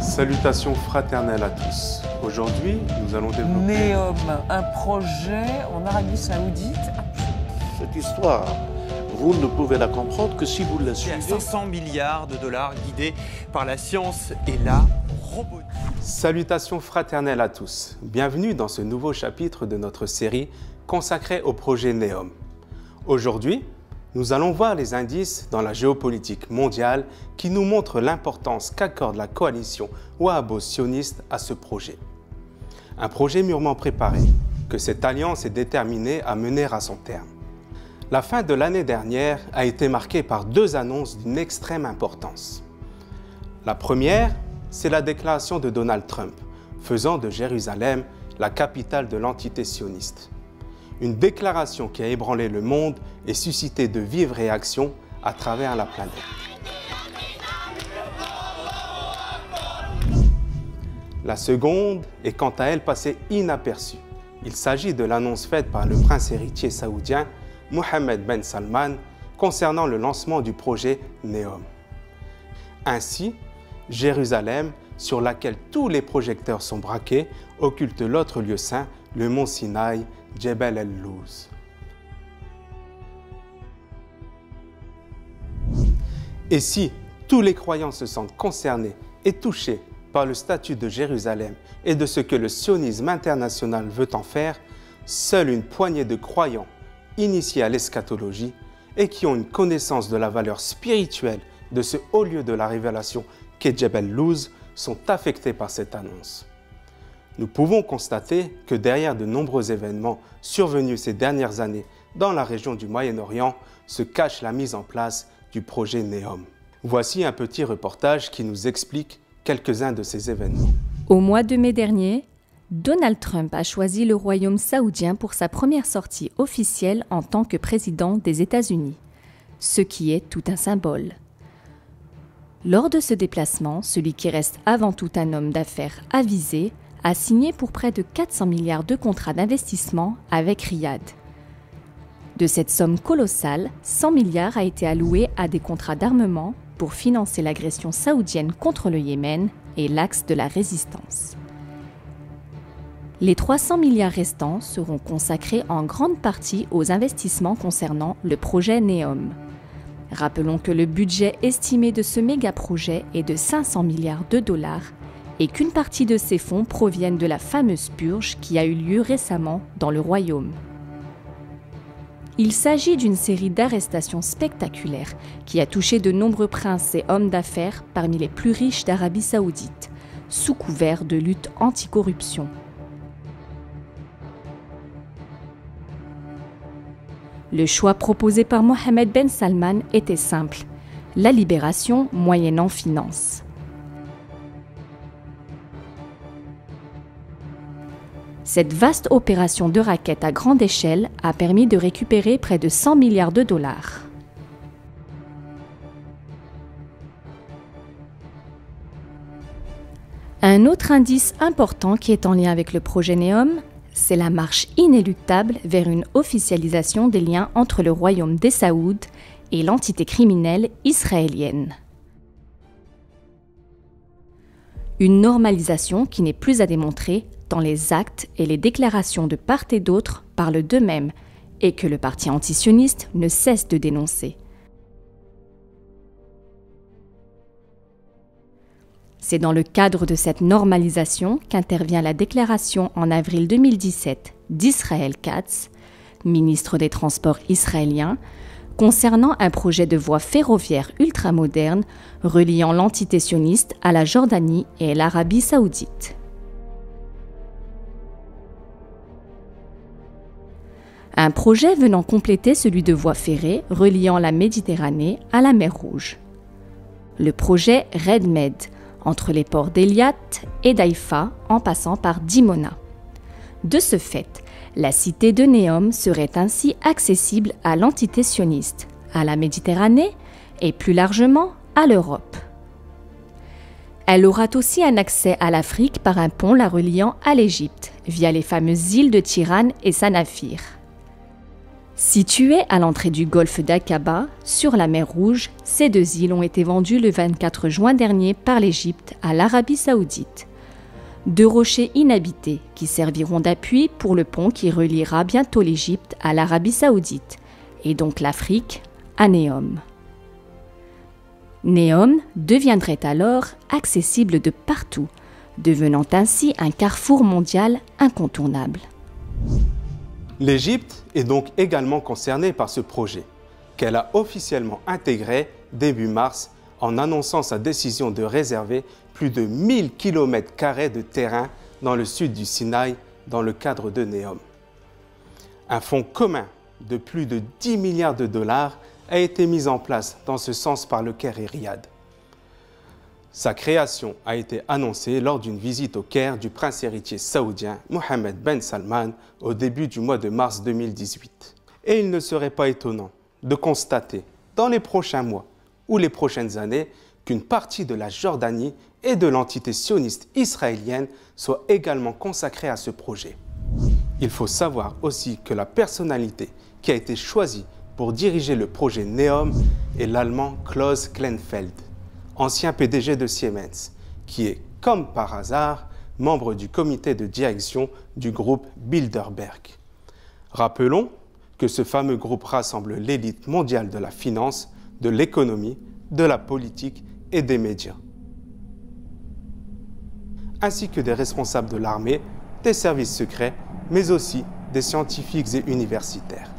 Salutations fraternelles à tous. Aujourd'hui, nous allons développer... NEOM, un projet en Arabie Saoudite. Cette histoire, vous ne pouvez la comprendre que si vous la suivez. 500 milliards de dollars guidés par la science et la robotique. Salutations fraternelles à tous. Bienvenue dans ce nouveau chapitre de notre série consacrée au projet NEOM. Aujourd'hui, nous allons voir les indices dans la géopolitique mondiale qui nous montrent l'importance qu'accorde la coalition wahhabo-sioniste à ce projet. Un projet mûrement préparé, que cette alliance est déterminée à mener à son terme. La fin de l'année dernière a été marquée par deux annonces d'une extrême importance. La première, c'est la déclaration de Donald Trump, faisant de Jérusalem la capitale de l'entité sioniste. Une déclaration qui a ébranlé le monde et suscité de vives réactions à travers la planète. La seconde est quant à elle passée inaperçue. Il s'agit de l'annonce faite par le prince héritier saoudien Mohammed ben Salmane concernant le lancement du projet NEOM. Ainsi, Jérusalem, sur laquelle tous les projecteurs sont braqués, occulte l'autre lieu saint, le mont Sinaï, Djebel el-Lawz. Et si tous les croyants se sentent concernés et touchés par le statut de Jérusalem et de ce que le sionisme international veut en faire, seule une poignée de croyants initiés à l'eschatologie et qui ont une connaissance de la valeur spirituelle de ce haut lieu de la révélation qu'est Djebel el-Lawz sont affectés par cette annonce. Nous pouvons constater que derrière de nombreux événements survenus ces dernières années dans la région du Moyen-Orient se cache la mise en place du projet NEOM. Voici un petit reportage qui nous explique quelques-uns de ces événements. Au mois de mai dernier, Donald Trump a choisi le royaume saoudien pour sa première sortie officielle en tant que président des États-Unis, ce qui est tout un symbole. Lors de ce déplacement, celui qui reste avant tout un homme d'affaires avisé a signé pour près de 400 milliards de contrats d'investissement avec Riyad. De cette somme colossale, 100 milliards a été alloué à des contrats d'armement pour financer l'agression saoudienne contre le Yémen et l'axe de la résistance. Les 300 milliards restants seront consacrés en grande partie aux investissements concernant le projet NEOM. Rappelons que le budget estimé de ce méga-projet est de 500 milliards de dollars et qu'une partie de ces fonds proviennent de la fameuse purge qui a eu lieu récemment dans le royaume. Il s'agit d'une série d'arrestations spectaculaires qui a touché de nombreux princes et hommes d'affaires parmi les plus riches d'Arabie Saoudite, sous couvert de lutte anticorruption. Le choix proposé par Mohammed ben Salmane était simple, la libération moyennant finance. Cette vaste opération de raquette à grande échelle a permis de récupérer près de 100 milliards de dollars. Un autre indice important qui est en lien avec le projet NEOM, c'est la marche inéluctable vers une officialisation des liens entre le royaume des Saouds et l'entité criminelle israélienne. Une normalisation qui n'est plus à démontrer tant les actes et les déclarations de part et d'autre parlent d'eux-mêmes et que le parti antisioniste ne cesse de dénoncer. C'est dans le cadre de cette normalisation qu'intervient la déclaration en avril 2017 d'Israël Katz, ministre des Transports israélien, concernant un projet de voie ferroviaire ultramoderne reliant l'entité sioniste à la Jordanie et l'Arabie saoudite. Un projet venant compléter celui de voie ferrée reliant la Méditerranée à la mer Rouge. Le projet Red Med, entre les ports d'Eliat et d'Haïfa en passant par Dimona. De ce fait, la cité de NEOM serait ainsi accessible à l'entité sioniste, à la Méditerranée et plus largement à l'Europe. Elle aura aussi un accès à l'Afrique par un pont la reliant à l'Égypte via les fameuses îles de Tiran et Sanaphir. Situées à l'entrée du golfe d'Aqaba, sur la mer Rouge, ces deux îles ont été vendues le 24 juin dernier par l'Égypte à l'Arabie saoudite. Deux rochers inhabités qui serviront d'appui pour le pont qui reliera bientôt l'Égypte à l'Arabie saoudite, et donc l'Afrique à NEOM. NEOM deviendrait alors accessible de partout, devenant ainsi un carrefour mondial incontournable. L'Égypte est donc également concernée par ce projet, qu'elle a officiellement intégré début mars en annonçant sa décision de réserver plus de 1000 km² de terrain dans le sud du Sinaï dans le cadre de NEOM. Un fonds commun de plus de 10 milliards de dollars a été mis en place dans ce sens par le Caire et Riyad. Sa création a été annoncée lors d'une visite au Caire du prince héritier saoudien Mohammed ben Salmane au début du mois de mars 2018. Et il ne serait pas étonnant de constater dans les prochains mois ou les prochaines années qu'une partie de la Jordanie et de l'entité sioniste israélienne soit également consacrée à ce projet. Il faut savoir aussi que la personnalité qui a été choisie pour diriger le projet NEOM est l'Allemand Klaus Klenfeld, ancien PDG de Siemens, qui est, comme par hasard, membre du comité de direction du groupe Bilderberg. Rappelons que ce fameux groupe rassemble l'élite mondiale de la finance, de l'économie, de la politique et des médias, ainsi que des responsables de l'armée, des services secrets, mais aussi des scientifiques et universitaires.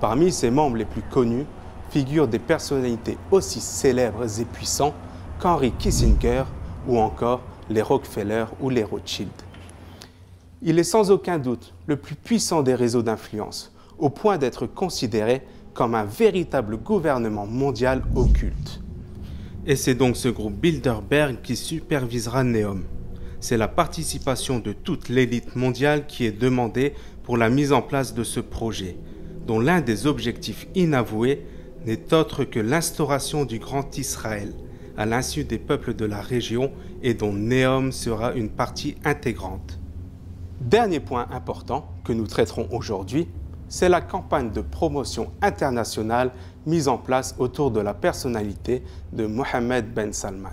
Parmi ses membres les plus connus, figurent des personnalités aussi célèbres et puissantes qu'Henry Kissinger ou encore les Rockefeller ou les Rothschild. Il est sans aucun doute le plus puissant des réseaux d'influence, au point d'être considéré comme un véritable gouvernement mondial occulte. Et c'est donc ce groupe Bilderberg qui supervisera NEOM. C'est la participation de toute l'élite mondiale qui est demandée pour la mise en place de ce projet, dont l'un des objectifs inavoués n'est autre que l'instauration du Grand Israël, à l'insu des peuples de la région et dont NEOM sera une partie intégrante. Dernier point important que nous traiterons aujourd'hui, c'est la campagne de promotion internationale mise en place autour de la personnalité de Mohammed ben Salmane.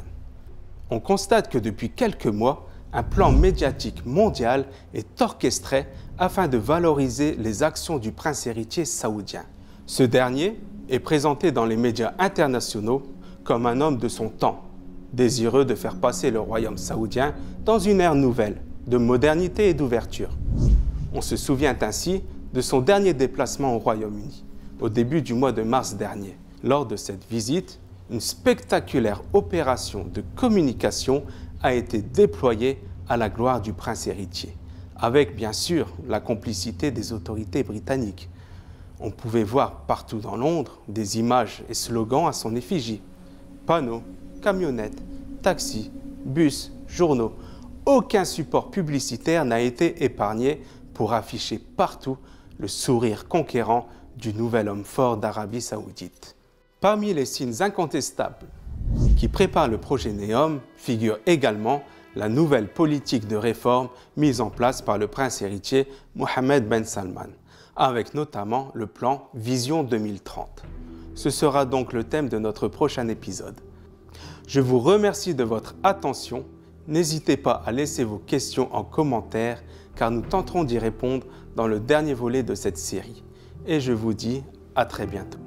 On constate que depuis quelques mois, un plan médiatique mondial est orchestré afin de valoriser les actions du prince héritier saoudien. Ce dernier est présenté dans les médias internationaux comme un homme de son temps, désireux de faire passer le royaume saoudien dans une ère nouvelle, de modernité et d'ouverture. On se souvient ainsi de son dernier déplacement au Royaume-Uni, au début du mois de mars dernier. Lors de cette visite, une spectaculaire opération de communication a été déployée à la gloire du prince héritier, avec bien sûr la complicité des autorités britanniques. On pouvait voir partout dans Londres des images et slogans à son effigie. Panneaux, camionnettes, taxis, bus, journaux. Aucun support publicitaire n'a été épargné pour afficher partout le sourire conquérant du nouvel homme fort d'Arabie saoudite. Parmi les signes incontestables qui préparent le projet NEOM figure également la nouvelle politique de réforme mise en place par le prince héritier Mohammed ben Salmane, avec notamment le plan Vision 2030. Ce sera donc le thème de notre prochain épisode. Je vous remercie de votre attention. N'hésitez pas à laisser vos questions en commentaire car nous tenterons d'y répondre dans le dernier volet de cette série. Et je vous dis à très bientôt.